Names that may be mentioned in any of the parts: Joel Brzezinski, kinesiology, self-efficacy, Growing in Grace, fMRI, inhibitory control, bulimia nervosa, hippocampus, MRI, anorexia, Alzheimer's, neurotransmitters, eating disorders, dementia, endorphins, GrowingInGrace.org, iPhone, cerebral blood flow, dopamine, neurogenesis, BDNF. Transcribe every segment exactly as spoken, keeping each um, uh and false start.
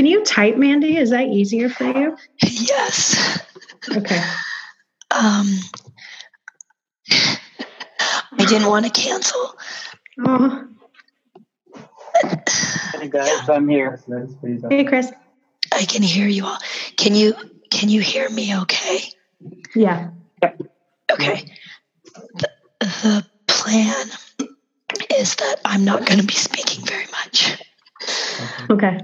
Can you type, Mandy? Is that easier for you? Yes. Okay. Um, I didn't want to cancel. Oh. Hey guys, I'm here. Hey Chris. I can hear you all. Can you can you hear me okay? Yeah. Okay. The, the plan is that I'm not going to be speaking very much. Okay.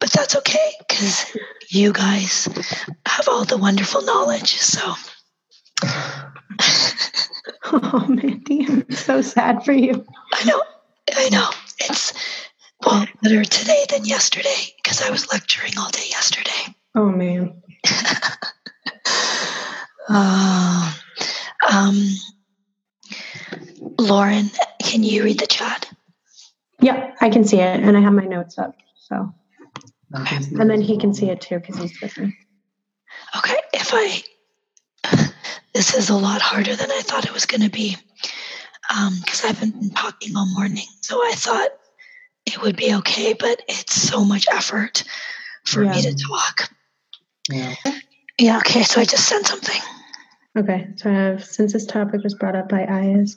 But that's okay, because you guys have all the wonderful knowledge, so. Oh, Mandy, I'm so sad for you. I know. I know. It's well better today than yesterday, because I was lecturing all day yesterday. Oh, man. uh, um, Lauren, can you read the chat? Yeah, I can see it, and I have my notes up, so. Okay. And then he can see it too, because he's listening. Okay, if I, this is a lot harder than I thought it was going to be, because um, I've been talking all morning, so I thought it would be okay, but it's so much effort for yeah. me to talk. Yeah. Yeah, okay, so I just sent something. Okay, so I have, since this topic was brought up by Ayaz,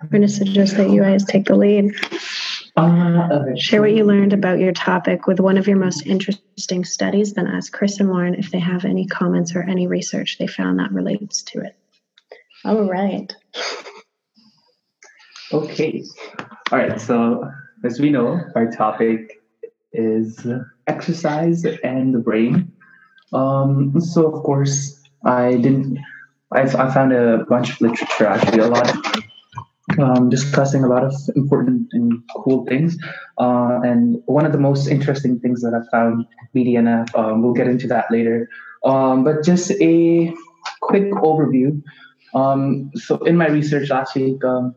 I'm going to suggest that you guys take the lead. Uh, Share what you learned about your topic with one of your most interesting studies, then ask Chris and Lauren if they have any comments or any research they found that relates to it. All right. Okay. All right. So as we know, our topic is exercise and the brain. Um, so of course, I didn't. I, I found a bunch of literature, actually, a lot of Um, discussing a lot of important and cool things. Uh, and one of the most interesting things that I found, B D N F, um, we'll get into that later. Um, but just a quick overview. Um, so in my research last week, um,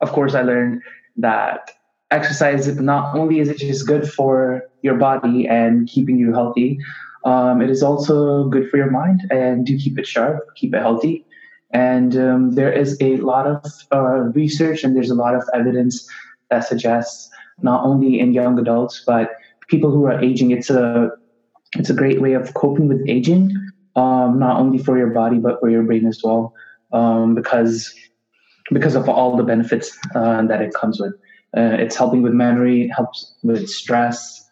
of course, I learned that exercise, not only is it just good for your body and keeping you healthy, um, it is also good for your mind and do keep it sharp, keep it healthy. And um, there is a lot of uh, research and there's a lot of evidence that suggests not only in young adults, but people who are aging, it's a it's a great way of coping with aging, um, not only for your body, but for your brain as well, um, because because of all the benefits uh, that it comes with. Uh, it's helping with memory, it helps with stress.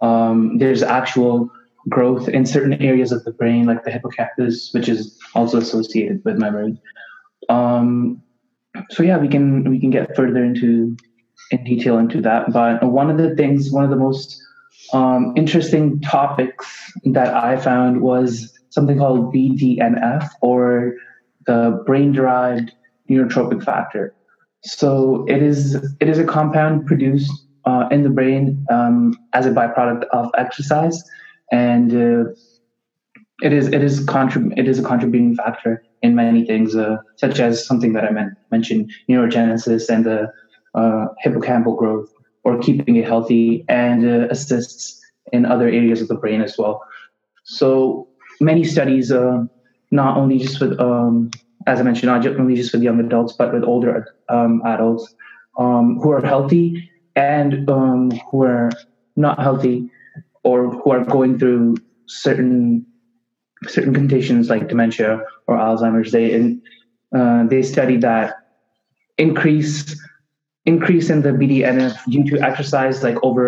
Um, there's actual growth in certain areas of the brain, like the hippocampus, which is also associated with memory. Um, so yeah, we can we can get further into in detail into that. But one of the things, one of the most um, interesting topics that I found was something called B D N F, or the brain-derived neurotropic factor. So it is it is a compound produced uh, in the brain um, as a byproduct of exercise. And uh, it is it is contrib- it is a contributing factor in many things, uh, such as something that I men- mentioned, neurogenesis and the uh, hippocampal growth, or keeping it healthy, and uh, assists in other areas of the brain as well. So many studies, uh, not only just with, um, as I mentioned, not only just with young adults, but with older um, adults um, who are healthy and um, who are not healthy, or who are going through certain certain conditions like dementia or Alzheimer's, they in, uh, they studied that increase increase in the B D N F due to exercise, like over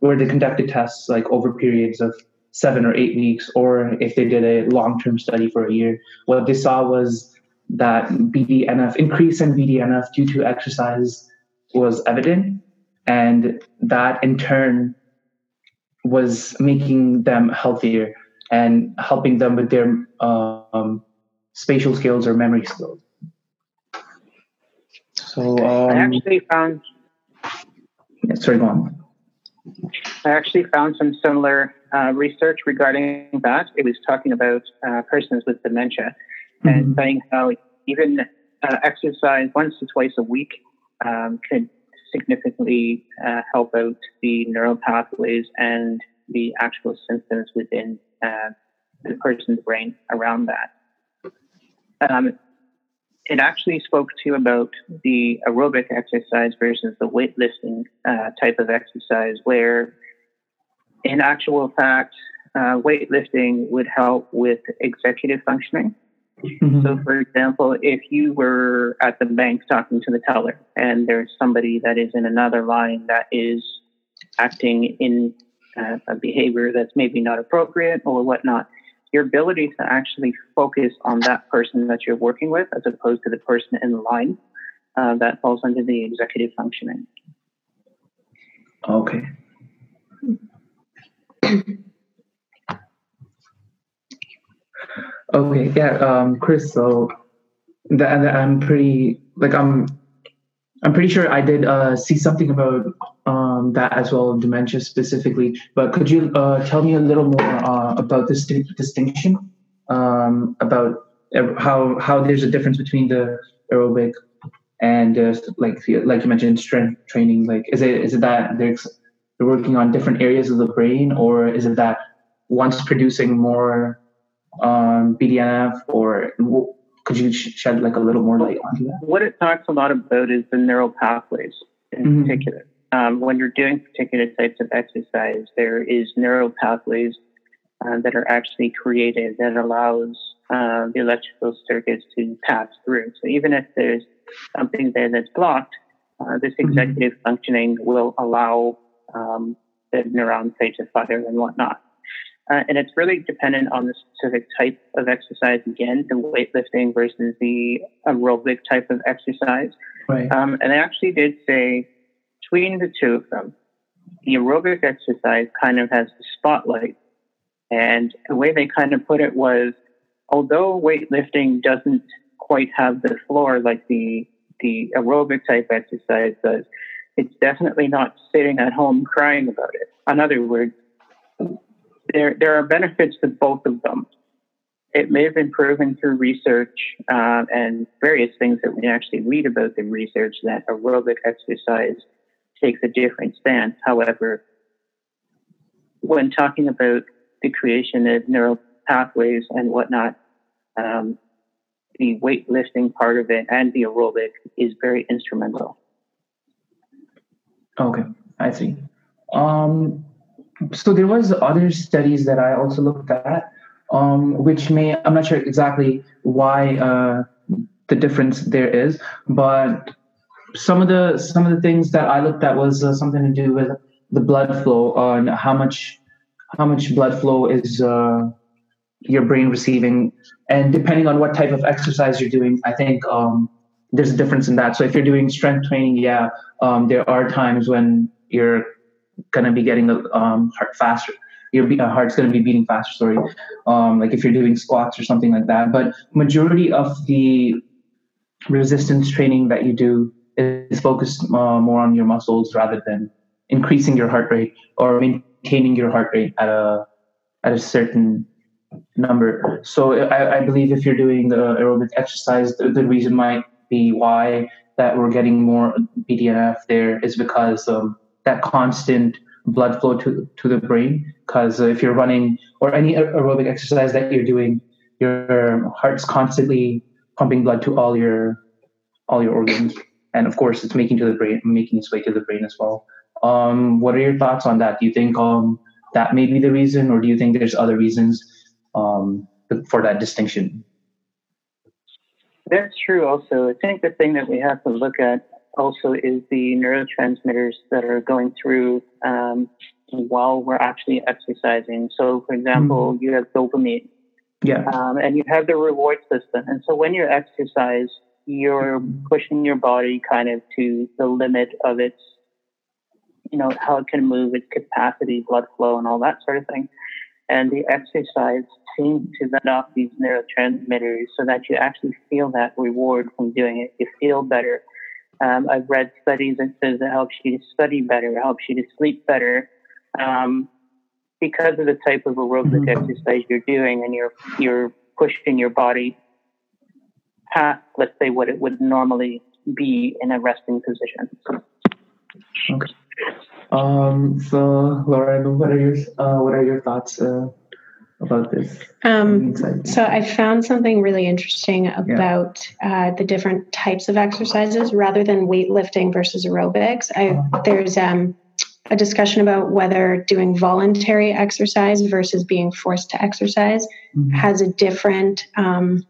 where they conducted tests like over periods of seven or eight weeks, or if they did a long-term study for a year. What they saw was that B D N F increase in B D N F due to exercise was evident, and that in turn was making them healthier and helping them with their um, spatial skills or memory skills. So um, I actually found. Yeah, sorry, go on. I actually found some similar uh, research regarding that. It was talking about uh, persons with dementia, mm-hmm. and saying how even uh, exercise once or twice a week um, could significantly uh, help out the neural pathways and the actual symptoms within uh, the person's brain around that. Um, it actually spoke to about the aerobic exercise versus the weightlifting uh, type of exercise, where In actual fact, uh, weightlifting would help with executive functioning. Mm-hmm. So, for example, if you were at the bank talking to the teller and there's somebody that is in another line that is acting in uh, a behavior that's maybe not appropriate or whatnot, your ability to actually focus on that person that you're working with as opposed to the person in line, uh, that falls under the executive functioning. Okay. Okay, yeah, um, Chris, so that, that I'm pretty, like, I'm I'm pretty sure I did uh, see something about um, that as well, dementia specifically, but could you uh, tell me a little more uh, about this di- distinction, um, about how how there's a difference between the aerobic and, uh, like like you mentioned, strength training, like, is it is it that they're, they're working on different areas of the brain, or is it that one's producing more um B D N F, or could you shed like a little more light on that? What it talks a lot about is the neural pathways in mm-hmm. particular. Um, when you're doing particular types of exercise, there is neural pathways uh, that are actually created that allows uh, the electrical circuits to pass through. So even if there's something there that's blocked, uh, this executive mm-hmm. functioning will allow um, the neurons, say, to fire and whatnot. Uh, and it's really dependent on the specific type of exercise, again, the weightlifting versus the aerobic type of exercise. Right. Um, and I actually did say between the two of them, the aerobic exercise kind of has the spotlight. And the way they kind of put it was, although weightlifting doesn't quite have the floor like the, the aerobic type exercise does, it's definitely not sitting at home crying about it. In other words, There, there are benefits to both of them. It may have been proven through research uh, and various things that we actually read about the research that aerobic exercise takes a different stance. However, when talking about the creation of neural pathways and whatnot, um, the weightlifting part of it and the aerobic is very instrumental. Okay, I see. Um... So there was other studies that I also looked at, um, which may, I'm not sure exactly why uh, the difference there is, but some of the some of the things that I looked at was uh, something to do with the blood flow uh, and how much how much blood flow is uh, your brain receiving, and depending on what type of exercise you're doing, I think um, there's a difference in that. So if you're doing strength training, yeah, um, there are times when you're going to be getting a um, heart faster. Your be- heart's going to be beating faster, sorry. Um, like if you're doing squats or something like that. But majority of the resistance training that you do is focused uh, more on your muscles rather than increasing your heart rate or maintaining your heart rate at a at a certain number. So I, I believe if you're doing the aerobic exercise, the, the reason might be why that we're getting more B D N F there is because um, that constant blood flow to to the brain, because if you're running or any aerobic exercise that you're doing, your heart's constantly pumping blood to all your all your organs, and of course it's making to the brain making its way to the brain as well. Um, what are your thoughts on that? Do you think um, that may be the reason, or do you think there's other reasons um, for that distinction? That's true. Also, I think the thing that we have to look at also is the neurotransmitters that are going through um, while we're actually exercising. So, for example, mm-hmm. you have dopamine, yeah, um, and you have the reward system. And so when you exercise, you're pushing your body kind of to the limit of its, you know, how it can move, its capacity, blood flow, and all that sort of thing. And the exercise seems to let off these neurotransmitters so that you actually feel that reward from doing it. You feel better. Um, I've read studies that says it helps you to study better, it helps you to sleep better, um, because of the type of aerobic mm-hmm. exercise you're doing, and you're you're pushing your body past, let's say, what it would normally be in a resting position. Okay. Um, so, Laura, what are your uh, what are your thoughts uh, about this? Um, so I found something really interesting about yeah. uh, the different types of exercises rather than weightlifting versus aerobics. I, there's um, a discussion about whether doing voluntary exercise versus being forced to exercise mm-hmm. has a different um,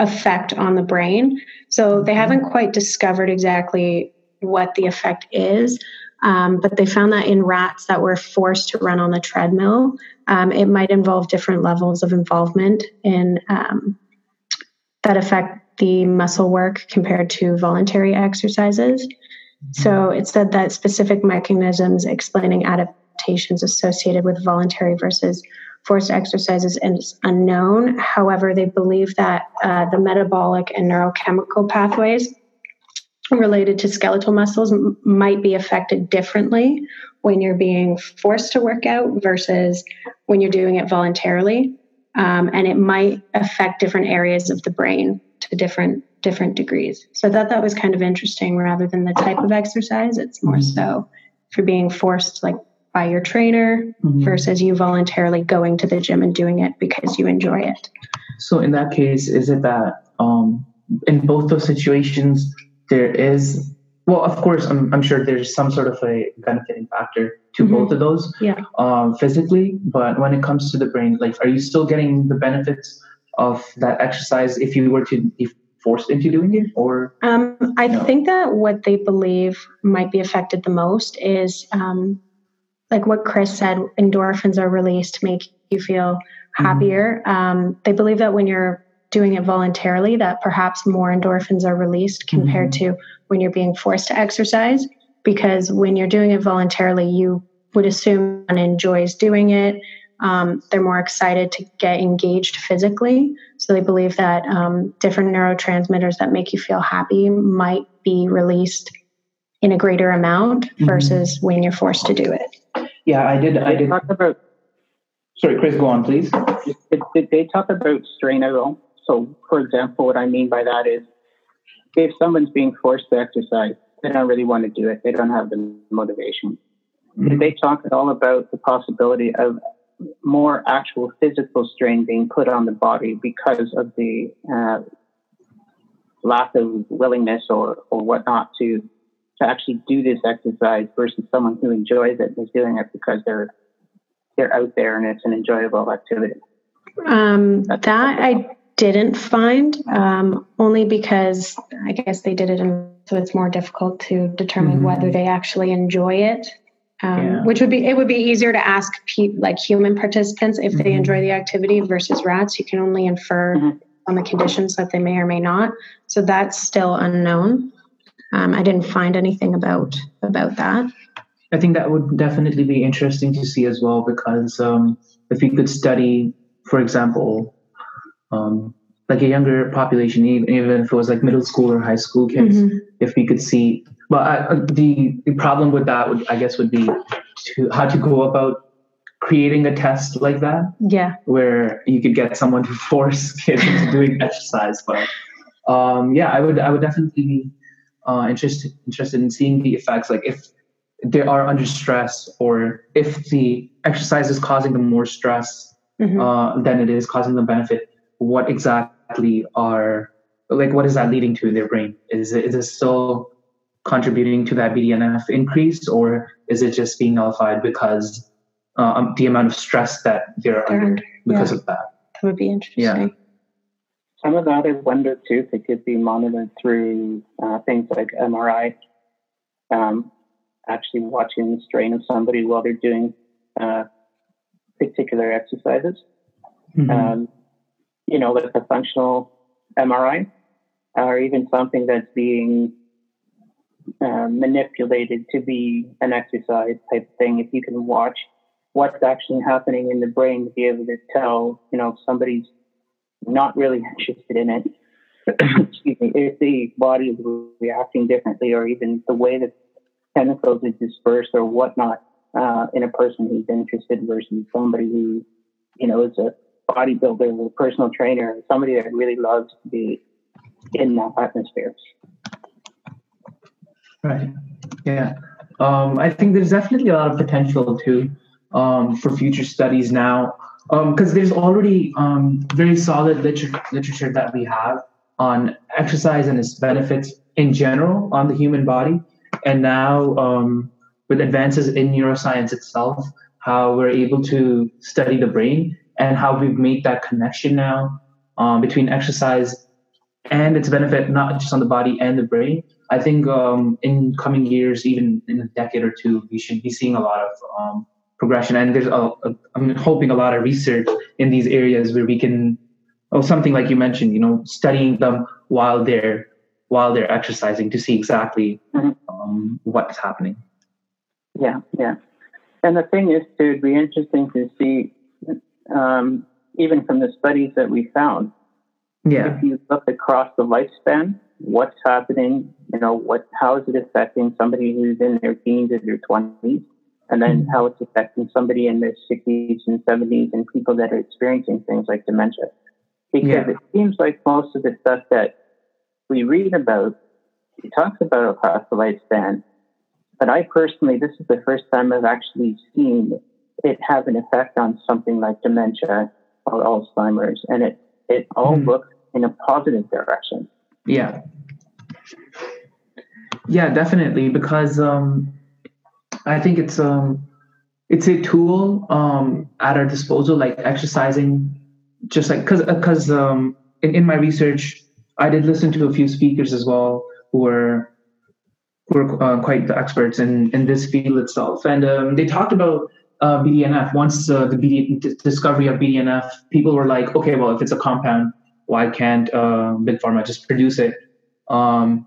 effect on the brain. So they haven't quite discovered exactly what the effect is, um, but they found that in rats that were forced to run on the treadmill, um, it might involve different levels of involvement in um, that affect the muscle work compared to voluntary exercises. So it said that specific mechanisms explaining adaptations associated with voluntary versus forced exercises is unknown. However, they believe that uh, the metabolic and neurochemical pathways related to skeletal muscles m- might be affected differently when you're being forced to work out versus when you're doing it voluntarily. Um, and it might affect different areas of the brain to different different degrees. So I thought that was kind of interesting. Rather than the type of exercise, it's more mm-hmm. so if you're being forced like by your trainer mm-hmm. versus you voluntarily going to the gym and doing it because you enjoy it. So in that case, is it that um, in both those situations, there is, well, of course, I'm, I'm sure there's some sort of a benefiting factor to mm-hmm. both of those yeah. um, physically, but when it comes to the brain, like, are you still getting the benefits of that exercise if you were to be forced into doing it? Or um, I no? think that what they believe might be affected the most is um, like what Chris said, endorphins are released to make you feel happier. Mm-hmm. Um, they believe that when you're doing it voluntarily, that perhaps more endorphins are released compared mm-hmm. to when you're being forced to exercise, because when you're doing it voluntarily, you would assume one enjoys doing it. Um, they're more excited to get engaged physically. So they believe that um, different neurotransmitters that make you feel happy might be released in a greater amount mm-hmm. versus when you're forced to do it. Yeah, I did. I did. Talk about, sorry, Chris, go on, please. Did, did they talk about strain at all? So, for example, what I mean by that is if someone's being forced to exercise, they don't really want to do it. They don't have the motivation. Mm-hmm. Did they talk at all about the possibility of more actual physical strain being put on the body because of the uh, lack of willingness or, or whatnot to, to actually do this exercise versus someone who enjoys it and is doing it because they're they're out there and it's an enjoyable activity? Um, that I didn't find, um, only because I guess they did it in, so it's more difficult to determine mm-hmm. whether they actually enjoy it. Um, yeah. Which would be, it would be easier to ask pe- like human participants if they mm-hmm. enjoy the activity versus rats. You can only infer mm-hmm. on the conditions that they may or may not. So that's still unknown. Um, I didn't find anything about, about that. I think that would definitely be interesting to see as well, because um, if you could study, for example, um, like a younger population, even if it was like middle school or high school kids, mm-hmm. if we could see, but I, the, the problem with that, would, I guess, would be to, how to go about creating a test like that. Yeah. Where you could get someone to force kids into doing exercise. But um, yeah, I would I would definitely be uh, interested interested in seeing the effects, like if they are under stress or if the exercise is causing them more stress mm-hmm. uh, than it is causing them benefit. What exactly are, like, what is that leading to in their brain? Is it, is it still contributing to that B D N F increase, or is it just being nullified because uh, the amount of stress that they're, they're under because yeah. of that? That would be interesting. Yeah. Some of that I wonder too if it could be monitored through uh, things like M R I, um, actually watching the strain of somebody while they're doing uh, particular exercises. Mm-hmm. Um, you know, like a functional M R I, or even something that's being uh, manipulated to be an exercise type thing. If you can watch what's actually happening in the brain to be able to tell, you know, if somebody's not really interested in it, excuse me, if the body is reacting differently, or even the way that chemicals are dispersed or whatnot uh, in a person who's interested versus somebody who, you know, is a bodybuilder, a personal trainer, somebody that really loves to be in that atmosphere. Right. Yeah. Um, I think there's definitely a lot of potential too um, for future studies now, because um, there's already um, very solid liter- literature that we have on exercise and its benefits in general on the human body. And now um, with advances in neuroscience itself, how we're able to study the brain and how we've made that connection now um, between exercise and its benefit, not just on the body and the brain. I think um, in coming years, even in a decade or two, we should be seeing a lot of um, progression. And there's, a, a, I'm hoping, a lot of research in these areas where we can, oh, something like you mentioned, you know, studying them while they're while they're exercising to see exactly mm-hmm. um, what's happening. Yeah, yeah. And the thing is, too, it'd be interesting to see, um, even from the studies that we found, yeah. if you look across the lifespan, what's happening, you know, what, how is it affecting somebody who's in their teens and their twenties, and then mm-hmm. how it's affecting somebody in their sixties and seventies and people that are experiencing things like dementia. Because yeah. it seems like most of the stuff that we read about, it talks about across the lifespan, but I personally, this is the first time I've actually seen it have an effect on something like dementia or Alzheimer's, and it, it all mm-hmm. looks in a positive direction. Yeah. Yeah, definitely. Because um, I think it's um, it's a tool um, at our disposal, like exercising, just like, because because um, in, in my research, I did listen to a few speakers as well who were who were uh, quite the experts in, in this field itself. And um, they talked about uh, B D N F. Once uh, the BD, d- discovery of B D N F, people were like, okay, well, if it's a compound, why can't uh, Big Pharma just produce it um,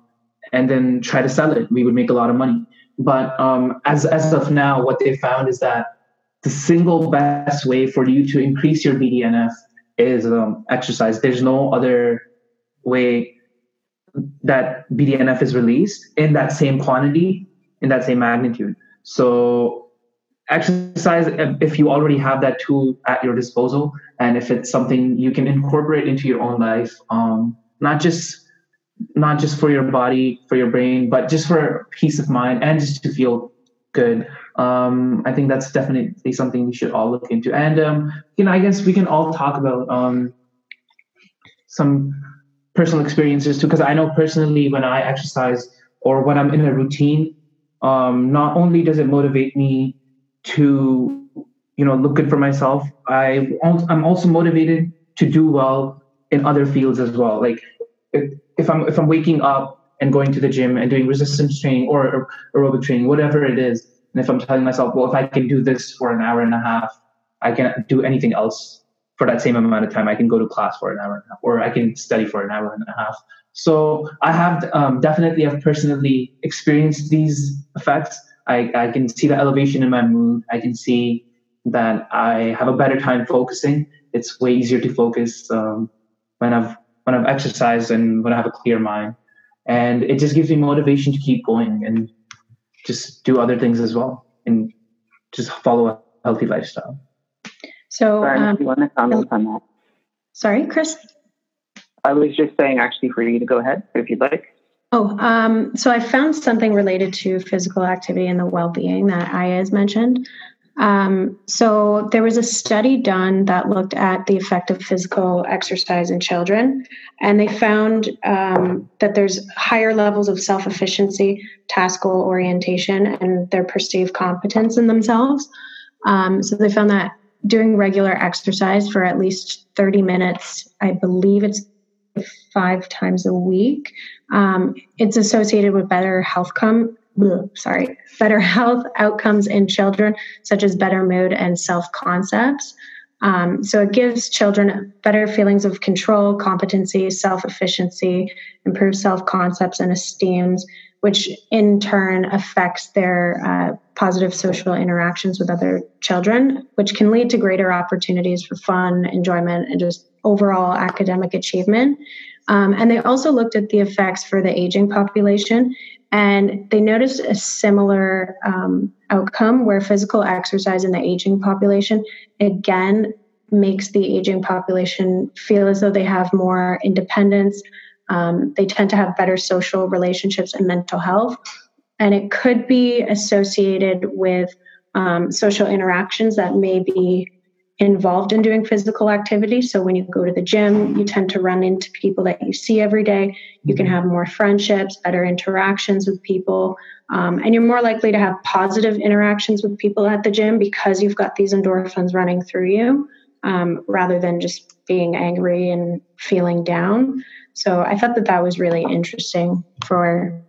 and then try to sell it? We would make a lot of money. But um, as, as of now, what they found is that the single best way for you to increase your B D N F is um, exercise. There's no other way that B D N F is released in that same quantity, in that same magnitude. So exercise, if you already have that tool at your disposal, and if it's something you can incorporate into your own life, um, not just not just for your body, for your brain, but just for peace of mind and just to feel good. Um, I think that's definitely something we should all look into. And, um, you know, I guess we can all talk about um, some personal experiences too, because I know personally when I exercise or when I'm in a routine, um, not only does it motivate me to, you know, look good for myself, I, I'm also motivated to do well in other fields as well. Like if, if I'm if I'm waking up and going to the gym and doing resistance training or aerobic training, whatever it is, and if I'm telling myself, well, if I can do this for an hour and a half, I can do anything else for that same amount of time. I can go to class for an hour and a half, or I can study for an hour and a half. So I have um, definitely, I've personally experienced these effects. I, I can see the elevation in my mood. I can see that I have a better time focusing. It's way easier to focus um, when I've when I've exercised and when I have a clear mind. And it just gives me motivation to keep going and just do other things as well and just follow a healthy lifestyle. So, sorry, um, if you want to comment on that. Sorry, Chris? I was just saying, actually, for you to go ahead, if you'd like. Oh, um, so I found something related to physical activity and the well-being that Ayaz mentioned. Um, so there was a study done that looked at the effect of physical exercise in children, and they found um, that there's higher levels of self-efficacy, task goal orientation, and their perceived competence in themselves. Um, so they found that doing regular exercise for at least thirty minutes, I believe it's five times a week, um, it's associated with better health come. Sorry, better health outcomes in children, such as better mood and self-concepts. Um, so it gives children better feelings of control, competency, self-efficiency, improved self-concepts and esteems, which in turn affects their uh, positive social interactions with other children, which can lead to greater opportunities for fun, enjoyment, and just overall academic achievement. Um, and they also looked at the effects for the aging population, and they noticed a similar um, outcome where physical exercise in the aging population, again, makes the aging population feel as though they have more independence. Um, they tend to have better social relationships and mental health. And it could be associated with um, social interactions that may be involved in doing physical activity. So when you go to the gym, you tend to run into people that you see every day. You can have more friendships, better interactions with people. Um, and you're more likely to have positive interactions with people at the gym because you've got these endorphins running through you, um, rather than just being angry and feeling down. So I thought that that was really interesting for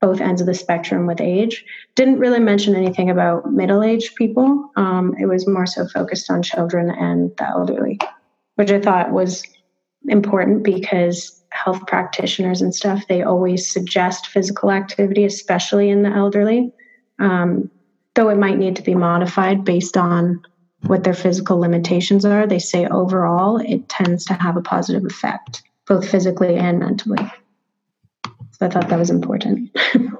both ends of the spectrum with age. Didn't really mention anything about middle-aged people. Um, it was more so focused on children and the elderly, which I thought was important because health practitioners and stuff, they always suggest physical activity, especially in the elderly, um, though it might need to be modified based on what their physical limitations are. They say overall, it tends to have a positive effect, both physically and mentally. So I thought that was important. so.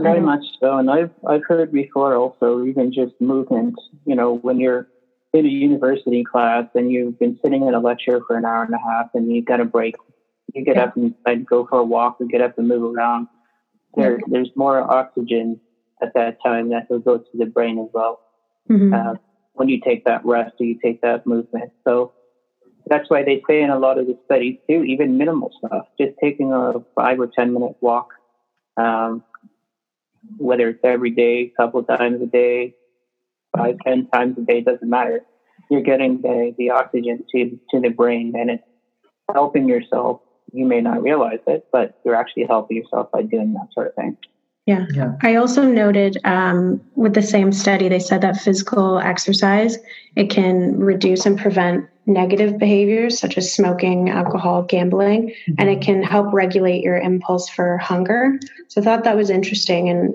Very much so. And I've I've heard before also, even just movement, you know, when you're in a university class and you've been sitting in a lecture for an hour and a half and you've got a break, you get yeah. up and I'd go for a walk or get up and move around. There, yeah. There's more oxygen at that time that will go to the brain as well. Mm-hmm. Uh, when you take that rest or you take that movement. So that's why they say in a lot of the studies too, even minimal stuff, just taking a five or ten minute walk, um, whether it's every day, a couple times a day, five, ten times a day, doesn't matter. You're getting the, the oxygen to, to the brain, and it's helping yourself. You may not realize it, but you're actually helping yourself by doing that sort of thing. Yeah. yeah. I also noted um, with the same study, they said that physical exercise, it can reduce and prevent negative behaviors such as smoking, alcohol, gambling, mm-hmm. and it can help regulate your impulse for hunger. So I thought that was interesting. And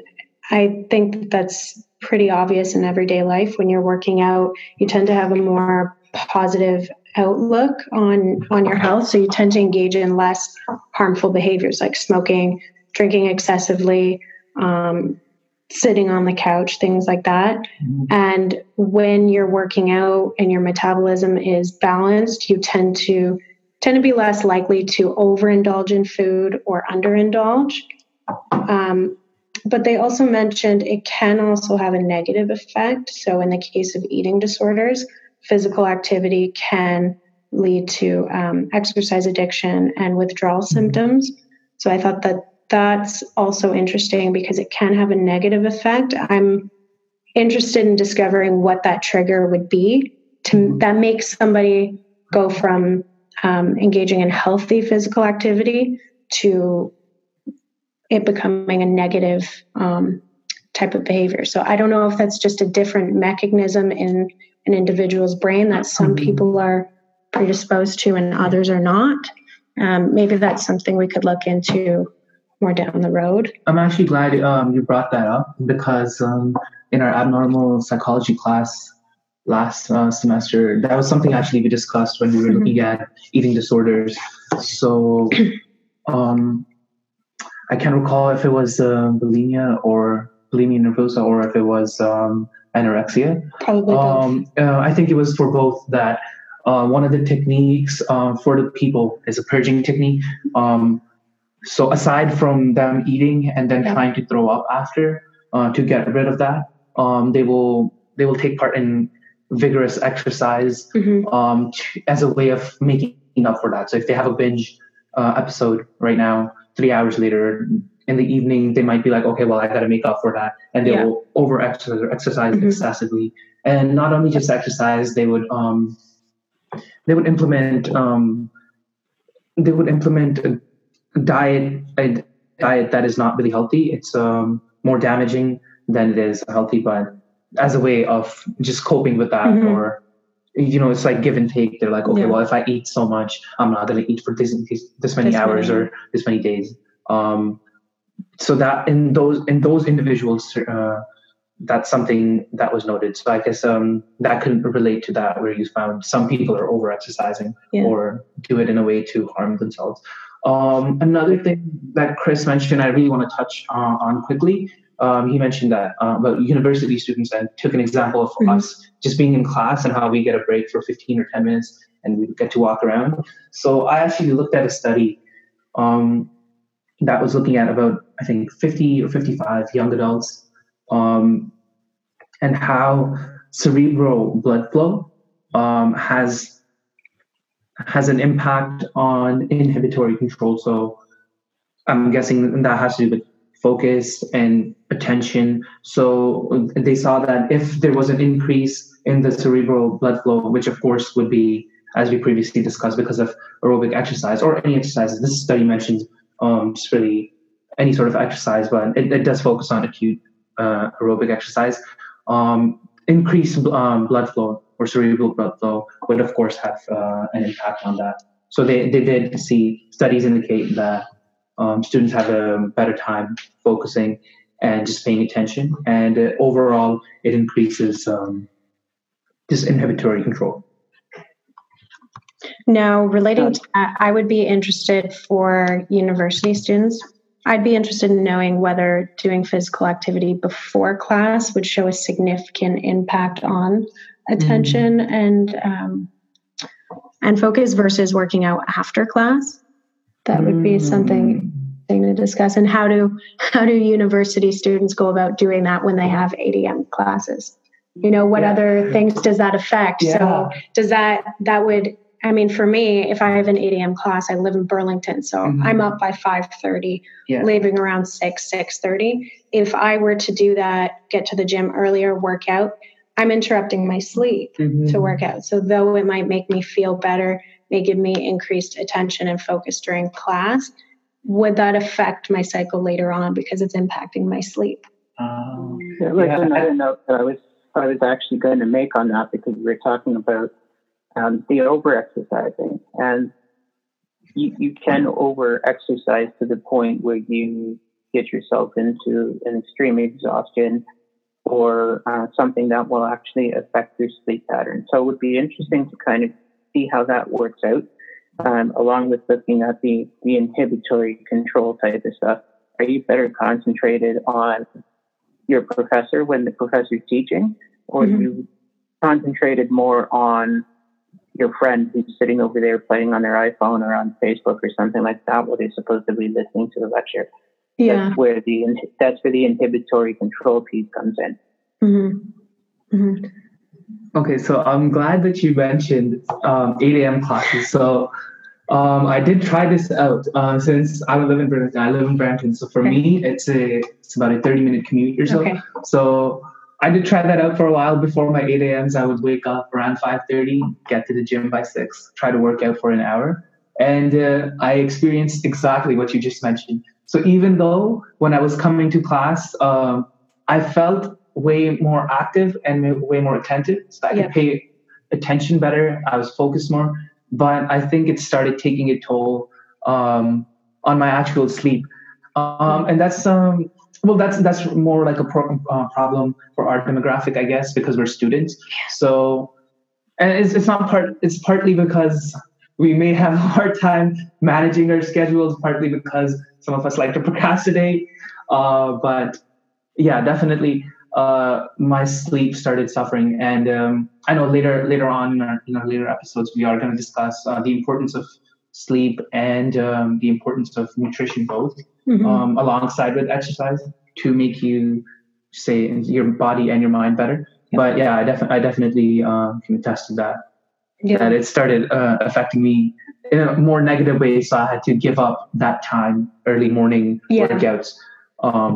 I think that that's pretty obvious in everyday life. When you're working out, you tend to have a more positive outlook on, on your health. So you tend to engage in less harmful behaviors like smoking, drinking excessively, um, sitting on the couch, things like that. Mm-hmm. And when you're working out and your metabolism is balanced, you tend to tend to be less likely to overindulge in food or underindulge. Um, but they also mentioned it can also have a negative effect. So in the case of eating disorders, physical activity can lead to um, exercise addiction and withdrawal mm-hmm. symptoms. So I thought that that's also interesting because it can have a negative effect. I'm interested in discovering what that trigger would be to that makes somebody go from um, engaging in healthy physical activity to it becoming a negative um, type of behavior. So I don't know if that's just a different mechanism in an individual's brain that some people are predisposed to and others are not. Um, maybe that's something we could look into more down the road. I'm actually glad um, you brought that up because um, in our abnormal psychology class last uh, semester, that was something actually we discussed when we were looking mm-hmm. at eating disorders. So um, I can't recall if it was uh, bulimia or bulimia nervosa or if it was um, anorexia. Probably um, uh, I think it was for both that uh, one of the techniques uh, for the people is a purging technique. Um, So aside from them eating and then yeah. trying to throw up after uh, to get rid of that, um, they will they will take part in vigorous exercise mm-hmm. um, as a way of making up for that. So if they have a binge uh, episode right now, three hours later in the evening, they might be like, okay, well, I got to make up for that. And they yeah. will over-exercise or exercise mm-hmm. excessively. And not only just exercise, they would um, they would implement um, they would implement a, Diet, a diet that is not really healthy. It's um, more damaging than it is healthy, but as a way of just coping with that, mm-hmm. or, you know, it's like give and take. They're like, okay, yeah. well, if I eat so much, I'm not going to eat for this this many this hours many. or this many days. Um, so that in those in those individuals, uh, that's something that was noted. So I guess um, that could relate to that, where you found some people are over-exercising yeah. or do it in a way to harm themselves. Um, another thing that Chris mentioned, I really want to touch uh, on quickly. Um, he mentioned that uh, about university students and took an example of mm-hmm. us just being in class and how we get a break for fifteen or ten minutes and we get to walk around. So I actually looked at a study um, that was looking at about, I think, fifty or fifty-five young adults. Um, and how cerebral blood flow um, has has an impact on inhibitory control. So I'm guessing that has to do with focus and attention. So they saw that if there was an increase in the cerebral blood flow, which of course would be, as we previously discussed, because of aerobic exercise or any exercises. This study mentions um, just really any sort of exercise, but it, it does focus on acute uh, aerobic exercise. Um, increased um, blood flow or cerebral blood flow would, of course, have uh, an impact on that. So they, they did see studies indicate that um, students have a better time focusing and just paying attention. And uh, overall, it increases um, this inhibitory control. Now, relating to that, I would be interested for university students. I'd be interested in knowing whether doing physical activity before class would show a significant impact on attention mm-hmm. and um, and focus versus working out after class. That would be mm-hmm. something thing to discuss. And how do how do university students go about doing that when they have eight a.m. classes? You know, what yeah. other things does that affect? Yeah. So does that that would I mean, for me, if I have an eight a.m. class, I live in Burlington, so mm-hmm. I'm up by five thirty, yeah. leaving around six, six thirty. If I were to do that, get to the gym earlier, work out, I'm interrupting my sleep mm-hmm. to work out. So though it might make me feel better, may give me increased attention and focus during class, would that affect my cycle later on because it's impacting my sleep? Um, yeah, like yeah. another note that I was, I was actually going to make on that, because we were talking about Um, the over-exercising, and you, you can over-exercise to the point where you get yourself into an extreme exhaustion or uh, something that will actually affect your sleep pattern. So it would be interesting to kind of see how that works out, um, along with looking at the, the inhibitory control type of stuff. Are you better concentrated on your professor when the professor's teaching, or mm-hmm. are you concentrated more on your friend who's sitting over there playing on their iPhone or on Facebook or something like that, where they're supposed to be listening to the lecture? Yeah. That's where the, that's where the inhibitory control piece comes in. Mm-hmm. Mm-hmm. Okay. So I'm glad that you mentioned um, eight a.m. classes. So um, I did try this out uh, since I live in Brampton. I live in Brampton. So for okay. me, it's a, it's about a thirty minute commute or so. Okay. So I did try that out for a while. Before my eight a.m.s, I would wake up around five thirty, get to the gym by six, try to work out for an hour. And uh, I experienced exactly what you just mentioned. So even though when I was coming to class, um, I felt way more active and way more attentive. So I yeah. could pay attention better. I was focused more. But I think it started taking a toll um, on my actual sleep. Um, and that's... Um, Well, that's that's more like a pro- uh, problem for our demographic, I guess, because we're students. So, and it's it's not part. It's partly because we may have a hard time managing our schedules. Partly because some of us like to procrastinate. Uh, but yeah, definitely, uh, my sleep started suffering, and um, I know later later on in our, in our later episodes we are going to discuss uh, the importance of sleep and um, the importance of nutrition, both mm-hmm. um, alongside with exercise, to make you say your body and your mind better. Yeah. But yeah, I, def- I definitely uh, can attest to that. Yeah. That it started uh, affecting me in a more negative way. So I had to give up that time, early morning yeah. workouts. Um,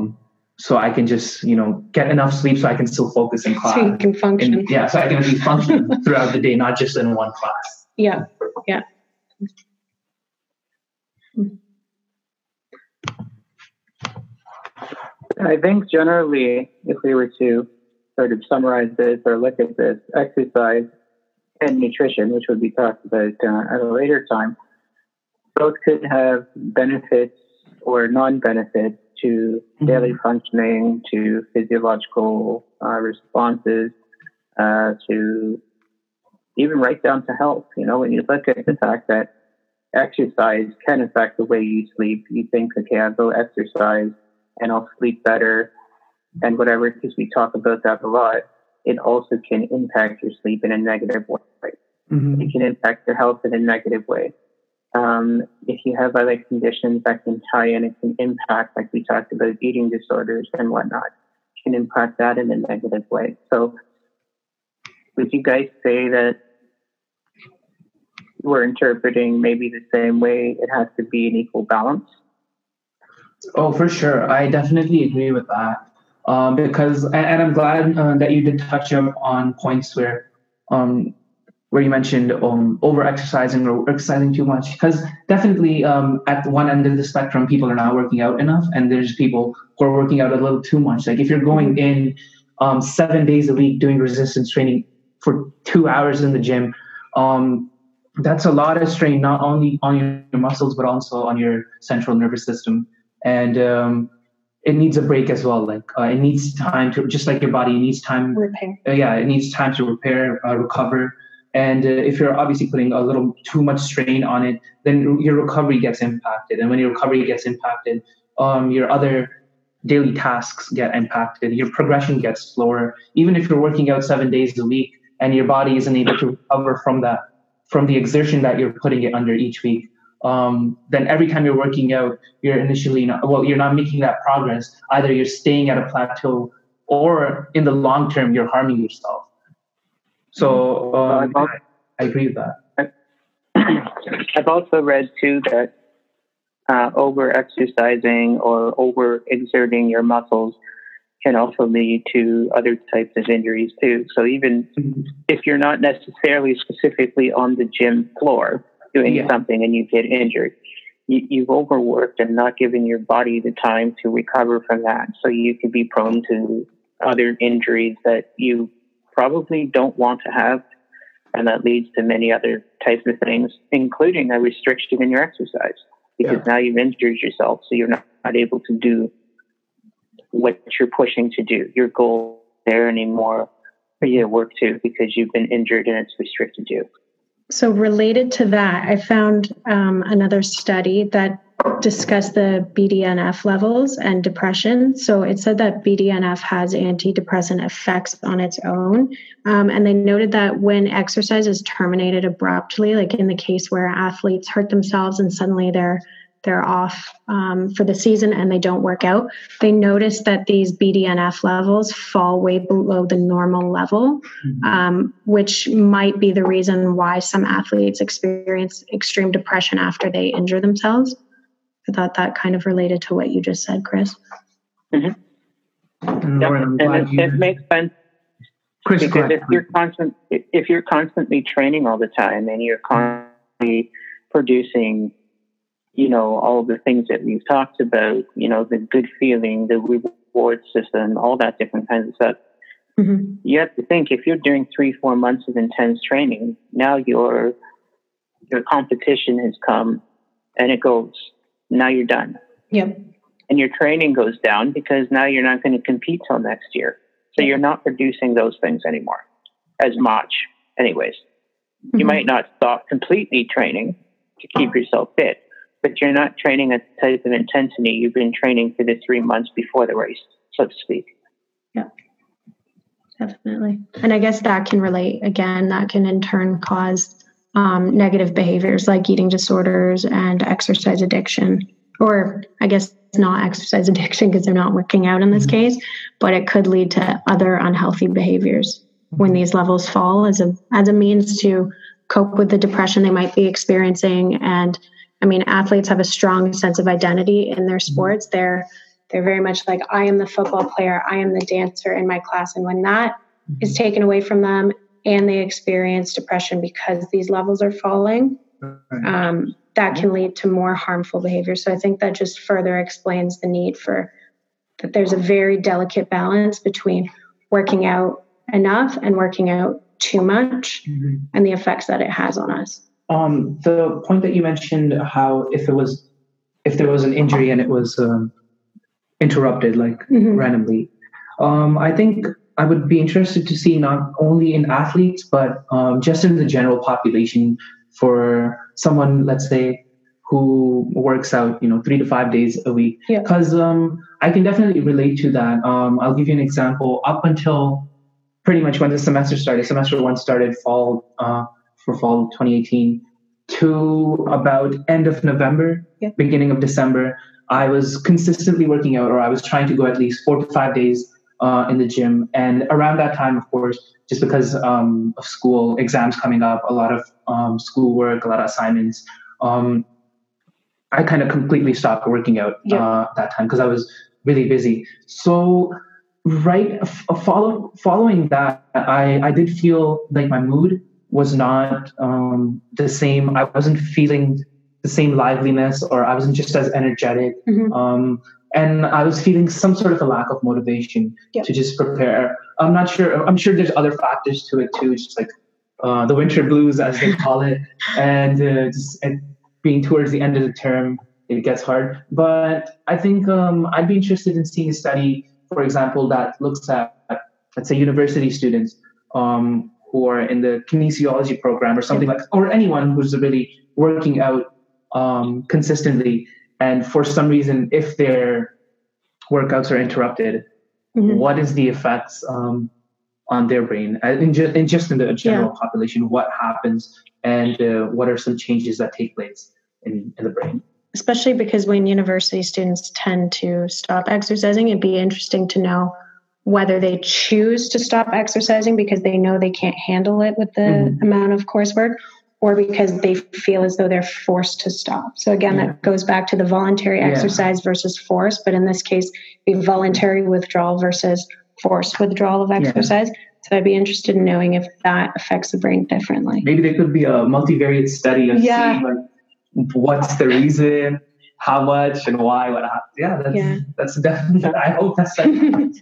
so I can just, you know, get enough sleep so I can still focus in class. So you can function. And, yeah. So I can be functioning throughout the day, not just in one class. Yeah. Yeah. I think generally, if we were to sort of summarize this or look at this, exercise and nutrition, which would be talked about uh, at a later time, both could have benefits or non-benefits to mm-hmm. daily functioning, to physiological uh, responses, uh, to even right down to health. You know, when you look at the fact that exercise can affect the way you sleep, you think, okay, I'll go exercise and I'll sleep better and whatever, because we talk about that a lot. It also can impact your sleep in a negative way. Mm-hmm. It can impact your health in a negative way. Um, if you have other conditions that can tie in, it can impact, like we talked about, eating disorders and whatnot. can impact that in a negative way. So would you guys say that we're interpreting maybe the same way? It has to be an equal balance? Oh, for sure. I definitely agree with that. Um, because, and, and I'm glad uh, that you did touch up on points where, um, where you mentioned um, over-exercising or exercising too much. Because definitely um, at one end of the spectrum, people are not working out enough, and there's people who are working out a little too much. Like if you're going in um, seven days a week doing resistance training for two hours in the gym, um, that's a lot of strain, not only on your muscles, but also on your central nervous system. And um, it needs a break as well. Like uh, it needs time to, just like your body, it needs time. Repair. Uh, yeah, it needs time to repair, uh, recover. And uh, if you're obviously putting a little too much strain on it, then your recovery gets impacted. And when your recovery gets impacted, um, your other daily tasks get impacted. Your progression gets slower. Even if you're working out seven days a week and your body isn't able to recover from that, from the exertion that you're putting it under each week, um, then every time you're working out, you're initially not, well, you're not making that progress. Either you're staying at a plateau, or in the long term, you're harming yourself. So um, well, also, I agree with that. I've also read too that uh, over-exercising or over-exerting your muscles can also lead to other types of injuries too. So even if you're not necessarily specifically on the gym floor doing yeah. something and you get injured, you, you've overworked and not given your body the time to recover from that. So you could be prone to other injuries that you probably don't want to have. And that leads to many other types of things, including a restriction in your exercise, because yeah. now you've injured yourself. So you're not, not able to do what you're pushing to do. Your goal there anymore for you to work to, because you've been injured and it's restricted you. So related to that, I found um, another study that discussed the B D N F levels and depression. So it said that B D N F has antidepressant effects on its own. Um, and they noted that when exercise is terminated abruptly, like in the case where athletes hurt themselves and suddenly they're they're off um, for the season and they don't work out, they notice that these B D N F levels fall way below the normal level, mm-hmm. um, which might be the reason why some athletes experience extreme depression after they injure themselves. I thought that kind of related to what you just said, Chris. Mm-hmm. And, yep. and it, you... it makes sense. Chris, because if you're, constant, if you're constantly training all the time and you're constantly producing, you know, all the things that we've talked about, you know, the good feeling, the reward system, all that different kinds of stuff. Mm-hmm. You have to think, if you're doing three, four months of intense training, now your your competition has come and it goes. Now you're done. Yep. And your training goes down because now you're not going to compete till next year. So you're not producing those things anymore as much. Anyways, mm-hmm. you might not stop completely training to keep yourself fit, but you're not training at the type of intensity you've been training for the three months before the race, so to speak. Yeah, definitely. And I guess that can relate again, that can in turn cause um, negative behaviors like eating disorders and exercise addiction, or I guess not exercise addiction because they're not working out in this mm-hmm. case, but it could lead to other unhealthy behaviors when these levels fall as a, as a means to cope with the depression they might be experiencing. And I mean, athletes have a strong sense of identity in their sports. They're they're very much like, I am the football player, I am the dancer in my class. And when that is taken away from them and they experience depression because these levels are falling, um, that can lead to more harmful behavior. So I think that just further explains the need for that. There's a very delicate balance between working out enough and working out too much mm-hmm. and the effects that it has on us. Um, the point that you mentioned, how if it was, if there was an injury and it was um, interrupted, like mm-hmm. randomly, um, I think I would be interested to see not only in athletes, but um, just in the general population, for someone, let's say, who works out, you know, three to five days a week. Yeah. Because um, I can definitely relate to that. Um, I'll give you an example. Up until pretty much when the semester started, semester one started, fall. Uh, for fall twenty eighteen to about end of November, yeah. beginning of December, I was consistently working out, or I was trying to go at least four to five days uh, in the gym. And around that time, of course, just because um, of school, exams coming up, a lot of um, schoolwork, a lot of assignments, um, I kind of completely stopped working out yeah. uh, that time because I was really busy. So right f- follow, following that, I, I did feel like my mood was not um, the same. I wasn't feeling the same liveliness, or I wasn't just as energetic. Mm-hmm. Um, and I was feeling some sort of a lack of motivation yep. to just prepare. I'm not sure. I'm sure there's other factors to it too. It's just like uh, the winter blues, as they call it. And, uh, just, and being towards the end of the term, it gets hard. But I think um, I'd be interested in seeing a study, for example, that looks at, let's say, university students, um, who are in the kinesiology program or something like, or anyone who's really working out um, consistently. And for some reason, if their workouts are interrupted, mm-hmm. what is the effects um, on their brain? And just, and just in the general yeah. population, what happens and uh, what are some changes that take place in, in the brain? Especially because when university students tend to stop exercising, it'd be interesting to know whether they choose to stop exercising because they know they can't handle it with the mm-hmm. amount of coursework, or because they feel as though they're forced to stop. So again, yeah. that goes back to the voluntary yeah. exercise versus force, but in this case, the voluntary withdrawal versus forced withdrawal of exercise. Yeah. So I'd be interested in knowing if that affects the brain differently. Maybe there could be a multivariate study of yeah. seeing like, what's the reason, how much, and why, what happened. Yeah, that's, yeah. that's definitely, I hope that's like,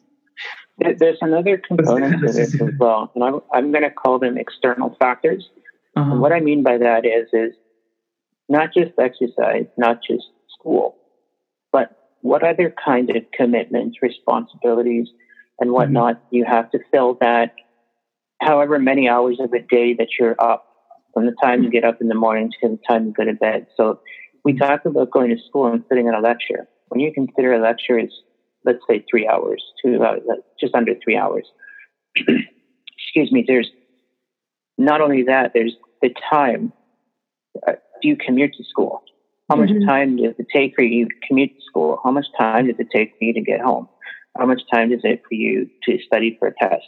there's another component to this as well, and I'm, I'm going to call them external factors. Uh-huh. And what I mean by that is, is not just exercise, not just school, but what other kind of commitments, responsibilities, and whatnot mm-hmm. you have to fill that however many hours of the day that you're up, from the time mm-hmm. you get up in the morning to the time you go to bed. So we talk about going to school and sitting in a lecture. When you consider a lecture is, let's say, three hours, two hours, just under three hours. Excuse me. There's not only that, there's the time. Uh, do you commute to school? How mm-hmm. much time does it take for you to commute to school? How much time does it take for you to get home? How much time does it for you to study for a test?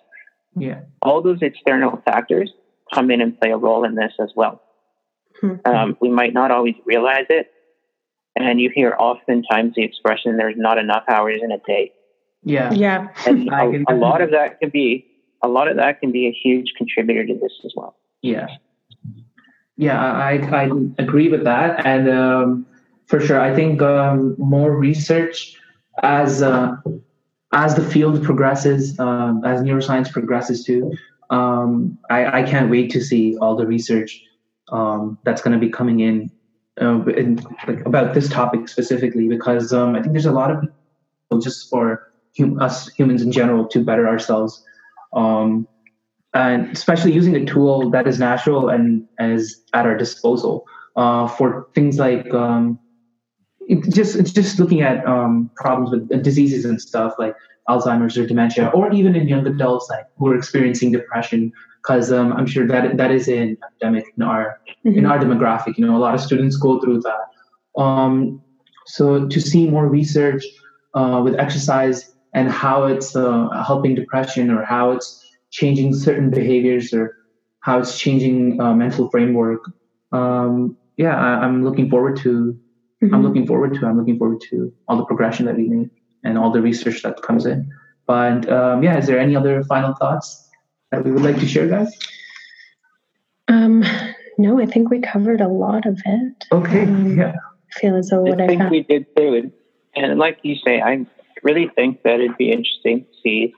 Yeah. All those external factors come in and play a role in this as well. Mm-hmm. Um, we might not always realize it. And you hear oftentimes the expression, there's not enough hours in a day. Yeah. Yeah. And a, a lot of that can be, a lot of that can be a huge contributor to this as well. Yeah. Yeah, I, I agree with that. And um, for sure, I think um, more research as uh, as the field progresses, um, as neuroscience progresses too, um, I, I can't wait to see all the research um, that's going to be coming in. Uh, and, like, about this topic specifically, because um, I think there's a lot of people, just for hum- us humans in general, to better ourselves, um, and especially using a tool that is natural and is at our disposal uh, for things like um, it just it's just looking at um, problems with uh, diseases and stuff like Alzheimer's or dementia, or even in young adults like who are experiencing depression. Because um, I'm sure that that is an epidemic in our mm-hmm. in our demographic. You know, a lot of students go through that. Um, so to see more research uh, with exercise and how it's uh, helping depression, or how it's changing certain behaviors, or how it's changing uh, mental framework. Um, yeah, I, I'm looking forward to. Mm-hmm. I'm looking forward to. I'm looking forward to all the progression that we make and all the research that comes in. But um, yeah, is there any other final thoughts that we would like to share, guys? Um, no, I think we covered a lot of it. Okay, um, yeah. I feel as though what I, I think found... we did too. And like you say, I really think that it'd be interesting to see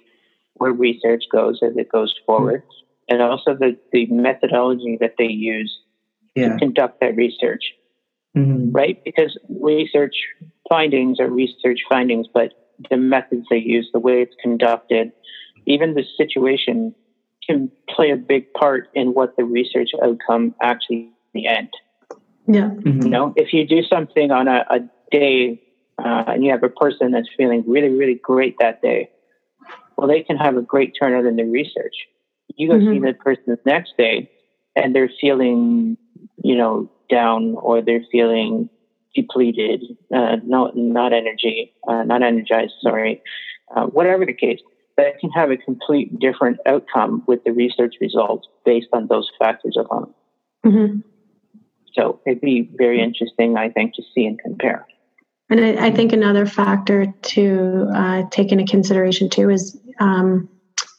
where research goes as it goes forward, mm-hmm. and also the, the methodology that they use yeah. to conduct that research, mm-hmm. right? Because research findings are research findings, but the methods they use, the way it's conducted, even the situation can play a big part in what the research outcome actually in the end. Yeah. Mm-hmm. You know, if you do something on a, a day uh, and you have a person that's feeling really, really great that day, well, they can have a great turnout in the research. You go mm-hmm. see that person the next day and they're feeling, you know, down, or they're feeling depleted, uh, no, not energy, uh, not energized, sorry, uh, whatever the case. that can have a complete different outcome with the research results based on those factors alone. Mm-hmm. So it'd be very interesting, I think, to see and compare. And I, I think another factor to uh, take into consideration too is um,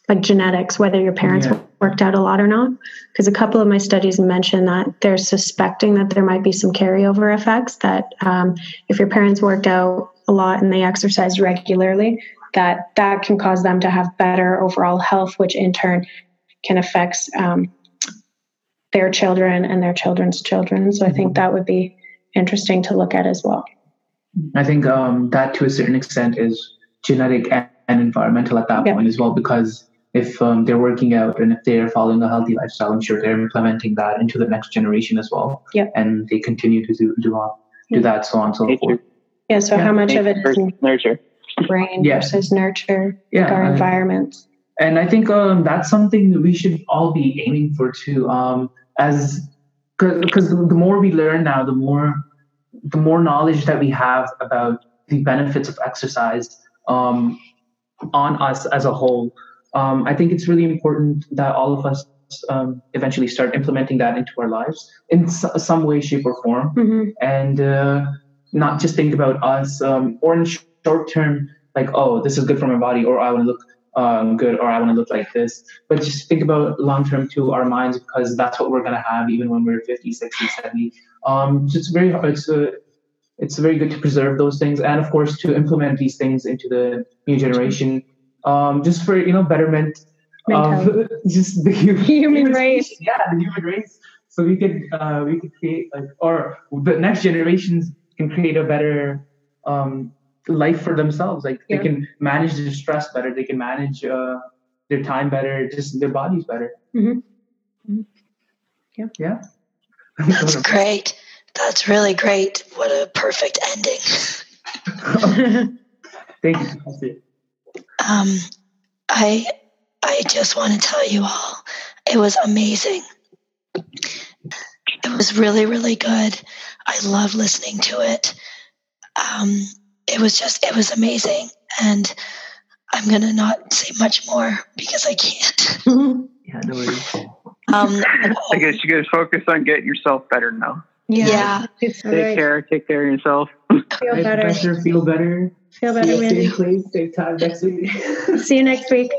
like genetics, whether your parents yeah. worked out a lot or not. Because a couple of my studies mentioned that they're suspecting that there might be some carryover effects, that um, if your parents worked out a lot and they exercised regularly, that that can cause them to have better overall health, which in turn can affect um, their children and their children's children. So I think that would be interesting to look at as well. I think um, that to a certain extent is genetic and, and environmental at that yeah. point as well, because if um, they're working out and if they're following a healthy lifestyle, I'm sure they're implementing that into the next generation as well. Yeah. And they continue to do do, on, do yeah. that, so on and so nature. forth. Yeah, so yeah. how much nature of it is nurture? Brain yeah. versus nurture, yeah, like our and, environments. And I think um, that's something that we should all be aiming for too. Um, as because the more we learn now, the more the more knowledge that we have about the benefits of exercise um, on us as a whole. Um, I think it's really important that all of us um, eventually start implementing that into our lives in s- some way, shape, or form, mm-hmm. and uh, not just think about us um, or in short term, like, oh, this is good for my body, or I want to look um, good, or I want to look like this. But just think about long term to our minds, because that's what we're going to have even when we're fifty, sixty, seventy. Um, so it's very hard. It's, uh, it's very good to preserve those things, and of course to implement these things into the new generation, um, just for you know betterment Mental. of just the human, human race. Yeah, the human race. So we could uh, we could create, like, or the next generations can create a better um, life for themselves. Like yeah. they can manage their stress better. They can manage uh, their time better. Just their bodies better. Mm-hmm. Mm-hmm. Yeah. Yeah. That's great. That's really great. What a perfect ending. Thank you. Um, I I just want to tell you all, it was amazing. It was really, really good. I love listening to it. Um, it was just, it was amazing. And I'm going to not say much more because I can't. Yeah, no worries. Um, I guess you guys focus on getting yourself better now. Yeah. yeah. Take right. care. Take care of yourself. Feel better. better. Feel better. Feel better. Stay safe, save time next week. See you next week.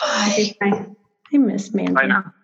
Bye. Bye. I miss Mandy. Bye now.